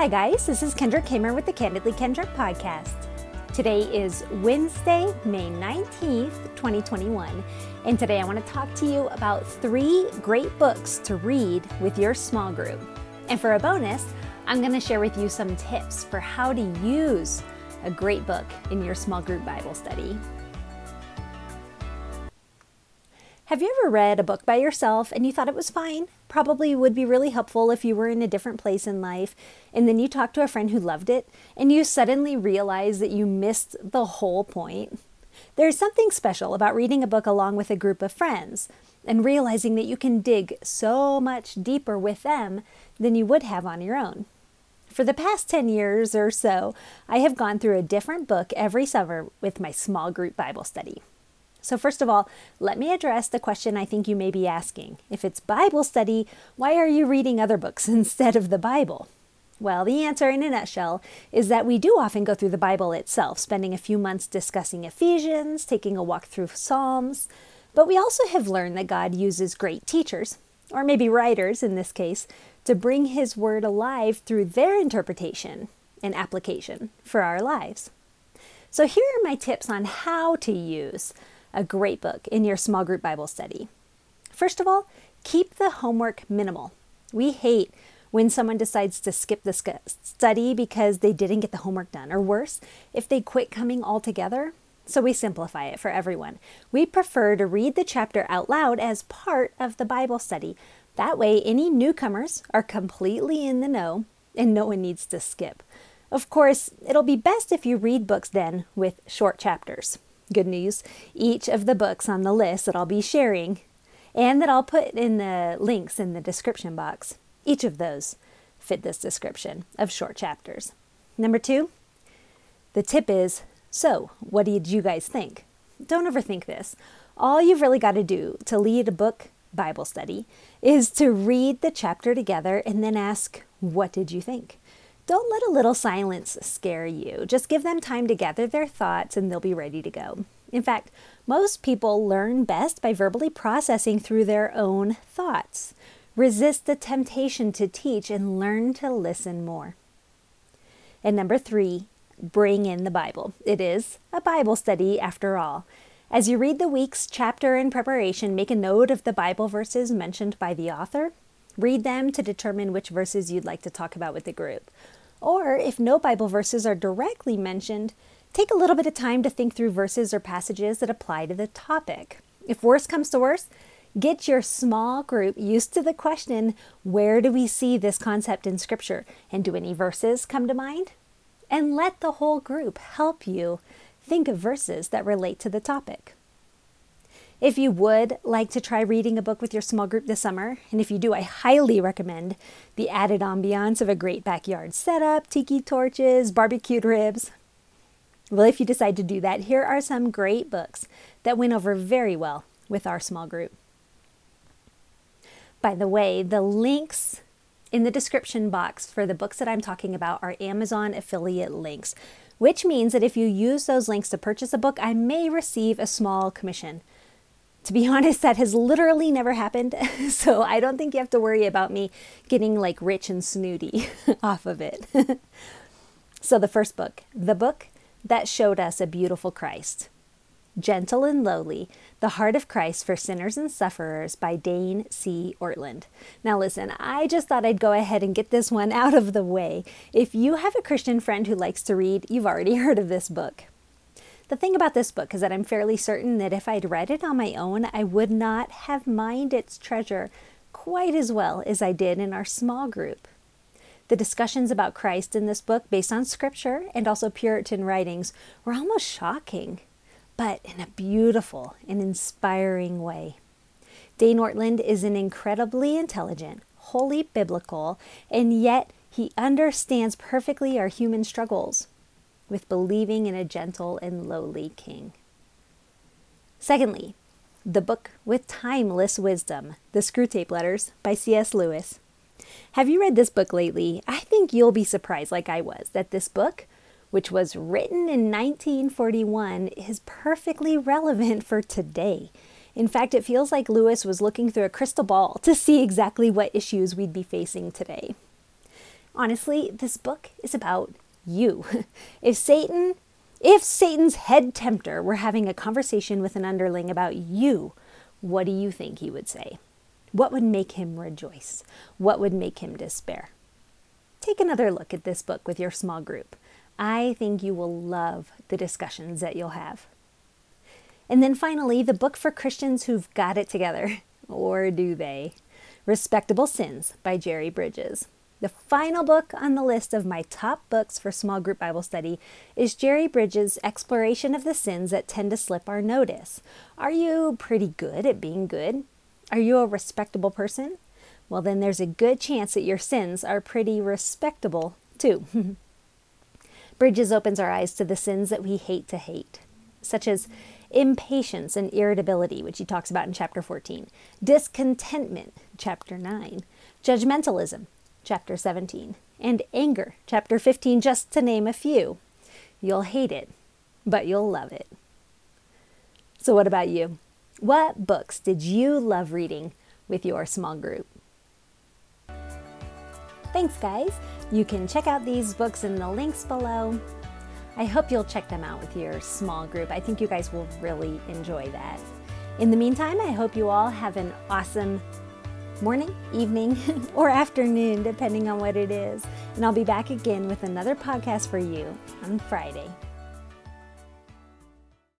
Hi guys, this is Kendrick Kamer with the Candidly Kendrick podcast. Today is Wednesday, May 19th, 2021, and today I want to talk to you about 3 great books to read with your small group. And for a bonus, I'm going to share with you some tips for how to use a great book in your small group Bible study. Have you ever read a book by yourself and you thought it was fine? Probably would be really helpful if you were in a different place in life, and then you talked to a friend who loved it, and you suddenly realize that you missed the whole point. There's something special about reading a book along with a group of friends and realizing that you can dig so much deeper with them than you would have on your own. For the past 10 years or so, I have gone through a different book every summer with my small group Bible study. So first of all, let me address the question I think you may be asking. If it's Bible study, why are you reading other books instead of the Bible? Well, the answer in a nutshell is that we do often go through the Bible itself, spending a few months discussing Ephesians, taking a walk through Psalms, but we also have learned that God uses great teachers, or maybe writers in this case, to bring His Word alive through their interpretation and application for our lives. So here are my tips on how to use a great book in your small group Bible study. First of all, keep the homework minimal. We hate when someone decides to skip the study because they didn't get the homework done, or worse, if they quit coming altogether. So we simplify it for everyone. We prefer to read the chapter out loud as part of the Bible study. That way, any newcomers are completely in the know and no one needs to skip. Of course, it'll be best if you read books then with short chapters. Good news, each of the books on the list that I'll be sharing and that I'll put in the links in the description box, each of those fit this description of short chapters. Number 2, the tip is, so what did you guys think? Don't overthink this. All you've really got to do to lead a book Bible study is to read the chapter together and then ask, what did you think? Don't let a little silence scare you. Just give them time to gather their thoughts and they'll be ready to go. In fact, most people learn best by verbally processing through their own thoughts. Resist the temptation to teach and learn to listen more. And number 3, bring in the Bible. It is a Bible study after all. As you read the week's chapter in preparation, make a note of the Bible verses mentioned by the author. Read them to determine which verses you'd like to talk about with the group. Or if no Bible verses are directly mentioned, take a little bit of time to think through verses or passages that apply to the topic. If worse comes to worse, get your small group used to the question, where do we see this concept in Scripture? And do any verses come to mind? And let the whole group help you think of verses that relate to the topic. If you would like to try reading a book with your small group this summer, and if you do, I highly recommend the added ambiance of a great backyard setup, tiki torches, barbecued ribs. Well, if you decide to do that, here are some great books that went over very well with our small group. By the way, the links in the description box for the books that I'm talking about are Amazon affiliate links, which means that if you use those links to purchase a book, I may receive a small commission. To be honest, that has literally never happened, so I don't think you have to worry about me getting like rich and snooty off of it. So the first book, the book that showed us a beautiful Christ, Gentle and Lowly, The Heart of Christ for Sinners and Sufferers by Dane C. Ortlund. Now listen, I just thought I'd go ahead and get this one out of the way. If you have a Christian friend who likes to read, you've already heard of this book. The thing about this book is that I'm fairly certain that if I'd read it on my own, I would not have mined its treasure quite as well as I did in our small group. The discussions about Christ in this book, based on Scripture and also Puritan writings, were almost shocking, but in a beautiful and inspiring way. Dane Ortlund is an incredibly intelligent, wholly biblical, and yet he understands perfectly our human struggles with believing in a gentle and lowly king. Secondly, the book with timeless wisdom, The Screwtape Letters by C.S. Lewis. Have you read this book lately? I think you'll be surprised, like I was, that this book, which was written in 1941, is perfectly relevant for today. In fact, it feels like Lewis was looking through a crystal ball to see exactly what issues we'd be facing today. Honestly, this book is about you. If Satan's head tempter were having a conversation with an underling about you, what do you think he would say? What would make him rejoice? What would make him despair? Take another look at this book with your small group. I think you will love the discussions that you'll have. And then finally, the book for Christians who've got it together. Or do they? Respectable Sins by Jerry Bridges. The final book on the list of my top books for small group Bible study is Jerry Bridges' exploration of the sins that tend to slip our notice. Are you pretty good at being good? Are you a respectable person? Well, then there's a good chance that your sins are pretty respectable too. Bridges opens our eyes to the sins that we hate to hate, such as impatience and irritability, which he talks about in chapter 14, discontentment, chapter 9, judgmentalism, chapter 17, and anger, chapter 15, just to name a few. You'll hate it, but you'll love it. So what about you? What books did you love reading with your small group? Thanks, guys. You can check out these books in the links below. I hope you'll check them out with your small group. I think you guys will really enjoy that. In the meantime, I hope you all have an awesome morning, evening, or afternoon, depending on what it is. And I'll be back again with another podcast for you on Friday.